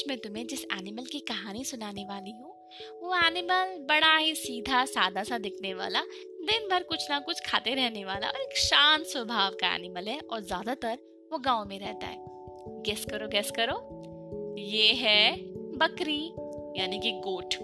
आज मैं तुम्हें जिस एनिमल की कहानी सुनाने वाली हूँ वो एनिमल बड़ा ही सीधा सादा सा दिखने वाला, दिन भर कुछ ना कुछ खाते रहने वाला और एक शांत स्वभाव का एनिमल है और ज्यादातर वो गांव में रहता है। गेस करो, ये है बकरी यानी कि गोट।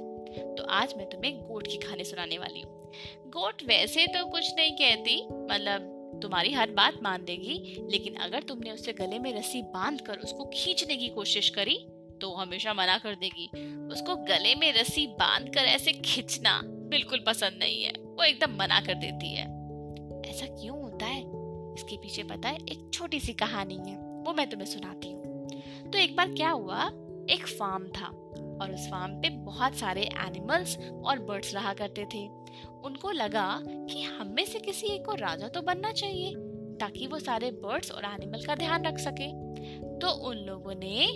तो आज मैं तुम्हें गोट की कहानी सुनाने वाली हूँ। गोट वैसे तो कुछ नहीं कहती, मतलब तुम्हारी हर बात मान देगी, लेकिन अगर तुमने उससे गले में रस्सी बांधकर उसको खींचने की कोशिश करी तो हमेशा मना कर देगी। उसको गले में रस्सी बांधकर ऐसे खींचना बिल्कुल पसंद नहीं है, वो एकदम मना कर देती है। ऐसा क्यों होता है, इसके पीछे पता है एक छोटी सी कहानी है, वो मैं तुम्हें सुनाती हूँ। तो एक बार क्या हुआ, एक फार्म था और उस फार्म पे बहुत सारे एनिमल्स और बर्ड्स रहा करते थे। उनको लगा कि हम में से किसी एक को राजा तो बनना चाहिए ताकि वो सारे बर्ड्स और एनिमल का ध्यान रख सके। तो उन लोगों ने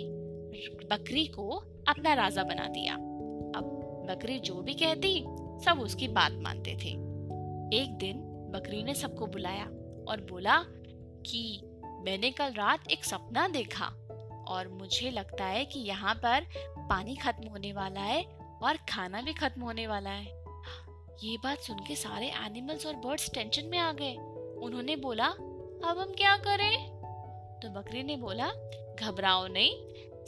बकरी को अपना राजा बना दिया। अब बकरी जो भी कहती सब उसकी बात मानते थे। एक दिन बकरी ने सबको बुलाया और बोला कि मैंने कल रात एक सपना देखा और मुझे लगता है कि यहाँ पर पानी खत्म होने वाला है और खाना भी खत्म होने वाला है। ये बात सुन के सारे एनिमल्स और बर्ड्स टेंशन में आ गए। उन्होंने बोला, अब हम क्या करें? तो बकरी ने बोला, घबराओ नहीं,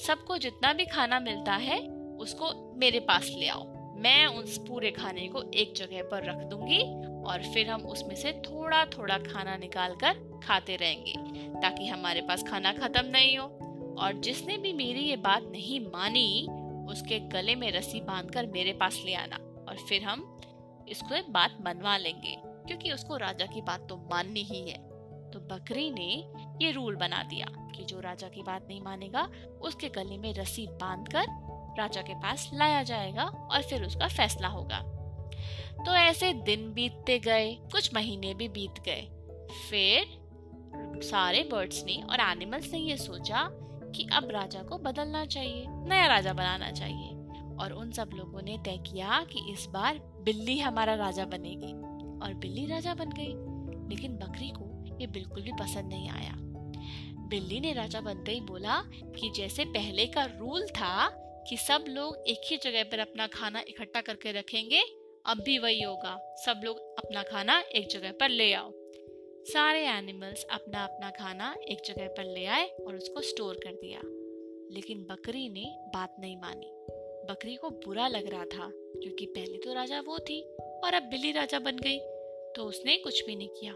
सबको जितना भी खाना मिलता है उसको मेरे पास ले आओ। मैं उस पूरे खाने को एक जगह पर रख दूंगी और फिर हम उसमें से थोड़ा थोड़ा खाना निकाल कर खाते रहेंगे ताकि हमारे पास खाना खत्म नहीं हो। और जिसने भी मेरी ये बात नहीं मानी उसके गले में रस्सी बांधकर मेरे पास ले आना और फिर हम इसको बात मनवा लेंगे, क्योंकि उसको राजा की बात तो माननी ही है। तो बकरी ने ये रूल बना दिया कि जो राजा की बात नहीं मानेगा उसके गले में रस्सी बांधकर राजा के पास लाया जाएगा और फिर उसका फैसला होगा। तो ऐसे दिन बीतते गए, कुछ महीने भी बीत गए। फिर सारे बर्ड्स ने और एनिमल्स ने ये सोचा कि अब राजा को बदलना चाहिए, नया राजा बनाना चाहिए। और उन सब लोगों ने तय किया कि इस बार बिल्ली हमारा राजा बनेगी और बिल्ली राजा बन गई। लेकिन बकरी को ये बिल्कुल भी पसंद नहीं आया। बिल्ली ने राजा बनते ही बोला कि जैसे पहले का रूल था कि सब लोग एक ही जगह पर अपना खाना इकट्ठा करके रखेंगे, अब भी वही होगा, सब लोग अपना खाना एक जगह पर ले आओ। सारे एनिमल्स अपना अपना खाना एक जगह पर ले आए और उसको स्टोर कर दिया। लेकिन बकरी ने बात नहीं मानी। बकरी को बुरा लग रहा था क्योंकि पहले तो राजा वो थी और अब बिल्ली राजा बन गई। तो उसने कुछ भी नहीं किया।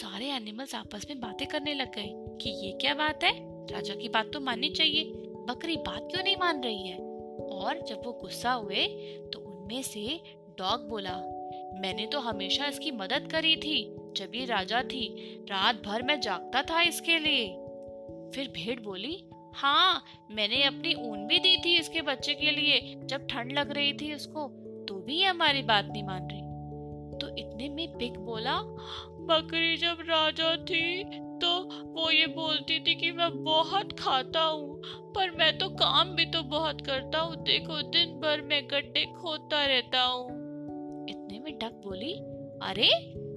सारे एनिमल्स आपस में बातें करने लग गए कि ये क्या बात है, राजा की बात तो माननी चाहिए, बकरी बात क्यों नहीं मान रही है। और जब वो गुस्सा हुए तो उनमें से डॉग बोला, मैंने तो हमेशा इसकी मदद करी थी, जब ये राजा थी रात भर मैं जागता था इसके लिए। फिर भेड़ बोली, हाँ मैंने अपनी ऊन भी दी थी इसके बच्चे के लिए, जब ठंड लग रही थी उसको, तो भी हमारी बात नहीं मान रही। तो इतने में बिग बोला, बकरी जब राजा थी तो वो ये बोलती थी कि मैं बहुत खाता हूँ, पर मैं तो काम भी तो बहुत करता हूँ, देखो दिन भर मैं गड्ढे खोदता रहता हूँ। इतने में डक बोली, अरे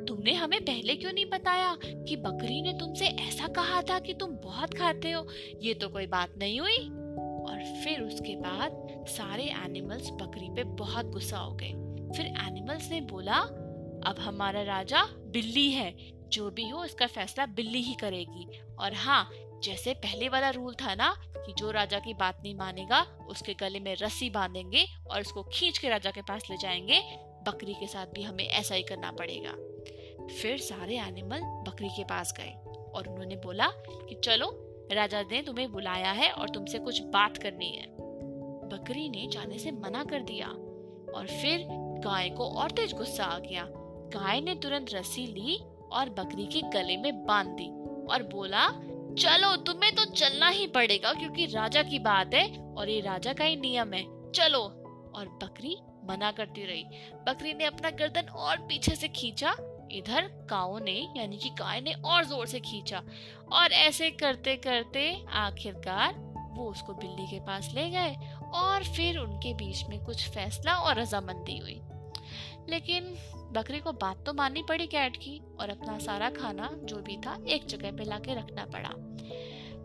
तुमने हमें पहले क्यों नहीं बताया कि बकरी ने तुमसे ऐसा कहा था कि तुम बहुत खाते हो, ये तो कोई बात नहीं हुई। और फिर उसके बाद सारे एनिमल्स बकरी पे बहुत गुस्सा हो गए। फिर एनिमल्स ने बोला, अब हमारा राजा बिल्ली है, जो भी हो इसका फैसला बिल्ली ही करेगी। और हाँ, जैसे पहले वाला रूल था ना कि जो राजा की बात नहीं मानेगा उसके गले में रस्सी बांधेंगे और उसको खींच के राजा के पास ले जाएंगे, बकरी के साथ भी हमें ऐसा ही करना पड़ेगा। फिर सारे एनिमल बकरी के पास गए और उन्होंने बोला कि चलो, राजा ने तुम्हें बुलाया है और तुमसे कुछ बात करनी है। बकरी ने जाने से मना कर दिया और फिर गाय को और तेज गुस्सा आ गया। गाय ने तुरंत रस्सी ली और बकरी के गले में बांध दी और बोला, चलो तुम्हें तो चलना ही पड़ेगा क्योंकि राजा की बात है और ये राजा का ही नियम है, चलो। और बकरी मना करती रही। बकरी ने अपना गर्दन और पीछे से खींचा, इधर काऊ ने यानी कि गाय ने और जोर से खींचा और ऐसे करते करते आखिरकार वो उसको बिल्ली के पास ले गए और फिर उनके बीच में कुछ फैसला और रजामंदी हुई। लेकिन बकरी को बात तो माननी पड़ी कैट की और अपना सारा खाना जो भी था एक जगह पे लाके रखना पड़ा।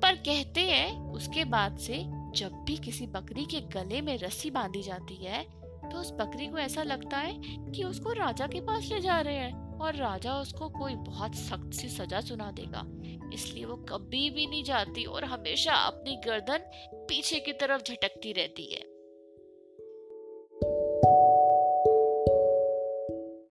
पर कहते हैं उसके बाद से जब भी किसी बकरी के गले में रस्सी बांधी जाती है तो उस बकरी को ऐसा लगता है कि उसको राजा के पास ले जा रहे हैं और राजा उसको कोई बहुत सख्त सी सजा सुना देगा, इसलिए वो कभी भी नहीं जाती और हमेशा अपनी गर्दन पीछे की तरफ झटकती रहती है।